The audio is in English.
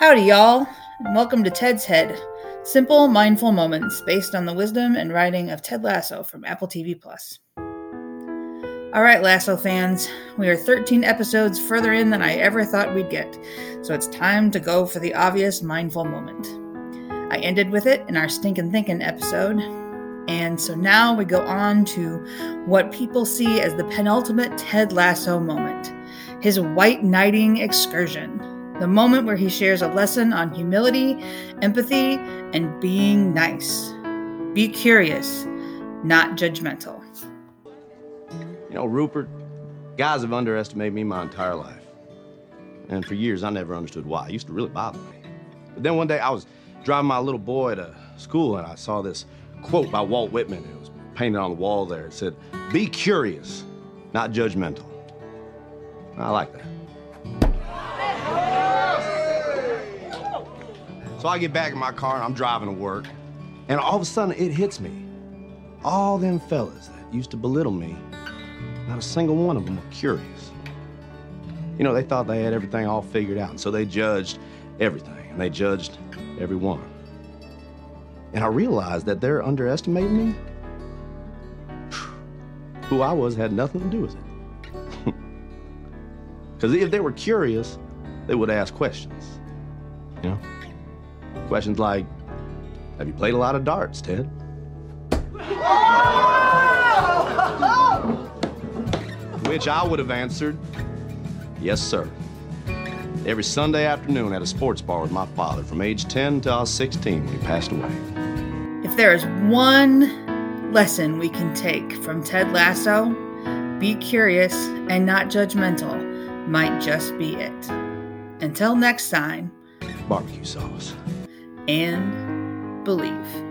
Howdy, y'all, and welcome to Ted's Head, simple, mindful moments based on the wisdom and writing of Ted Lasso from Apple TV Plus. All right, Lasso fans, we are 13 episodes further in than I ever thought we'd get, so it's time to go for the obvious mindful moment. I ended with it in our Stinkin' Thinkin' episode, and so now we go on to what people see as the penultimate Ted Lasso moment, his white knighting excursion. The moment where he shares a lesson on humility, empathy, and being nice. Be curious, not judgmental. You know, Rupert, guys have underestimated me my entire life. And for years, I never understood why. It used to really bother me. But then one day, I was driving my little boy to school, and I saw this quote by Walt Whitman. It was painted on the wall there. It said, "Be curious, not judgmental." I like that. So I get back in my car and I'm driving to work, and all of a sudden it hits me. All them fellas that used to belittle me, not a single one of them were curious. You know, they thought they had everything all figured out, and so they judged everything, and they judged everyone. And I realized that they're underestimating me. Who I was had nothing to do with it. Because if they were curious, they would ask questions, you know? Questions like, have you played a lot of darts, Ted? Which I would have answered, yes, sir. Every Sunday afternoon at a sports bar with my father from age 10 to I was 16 when he passed away. If there is one lesson we can take from Ted Lasso, be curious and not judgmental might just be it. Until next time, barbecue sauce. And believe.